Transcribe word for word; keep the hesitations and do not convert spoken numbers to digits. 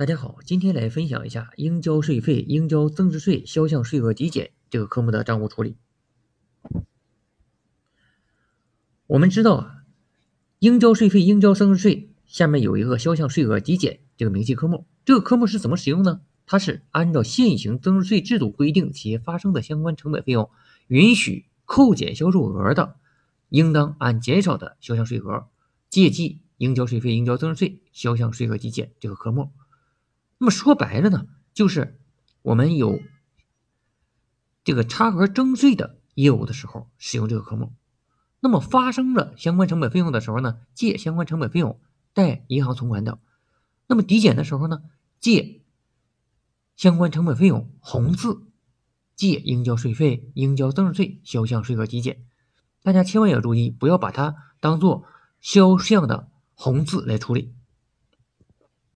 大家好，今天来分享一下应交税费、应交增值税销项税额抵减这个科目的账务处理。我们知道啊，应交税费、应交增值税下面有一个销项税额抵减这个明细科目，这个科目是怎么使用呢？它是按照现行增值税制度规定，企业发生的相关成本费用允许扣减销售额的，应当按减少的销项税额借记应交税费、应交增值税销项税额抵减这个科目。那么说白了呢，就是我们有这个差额征税的业务的时候使用这个科目，那么发生了相关成本费用的时候呢，借相关成本费用贷银行存款等，那么抵减的时候呢，借相关成本费用红字借应交税费、应交增值税销项税额抵减。大家千万要注意，不要把它当做销项的红字来处理。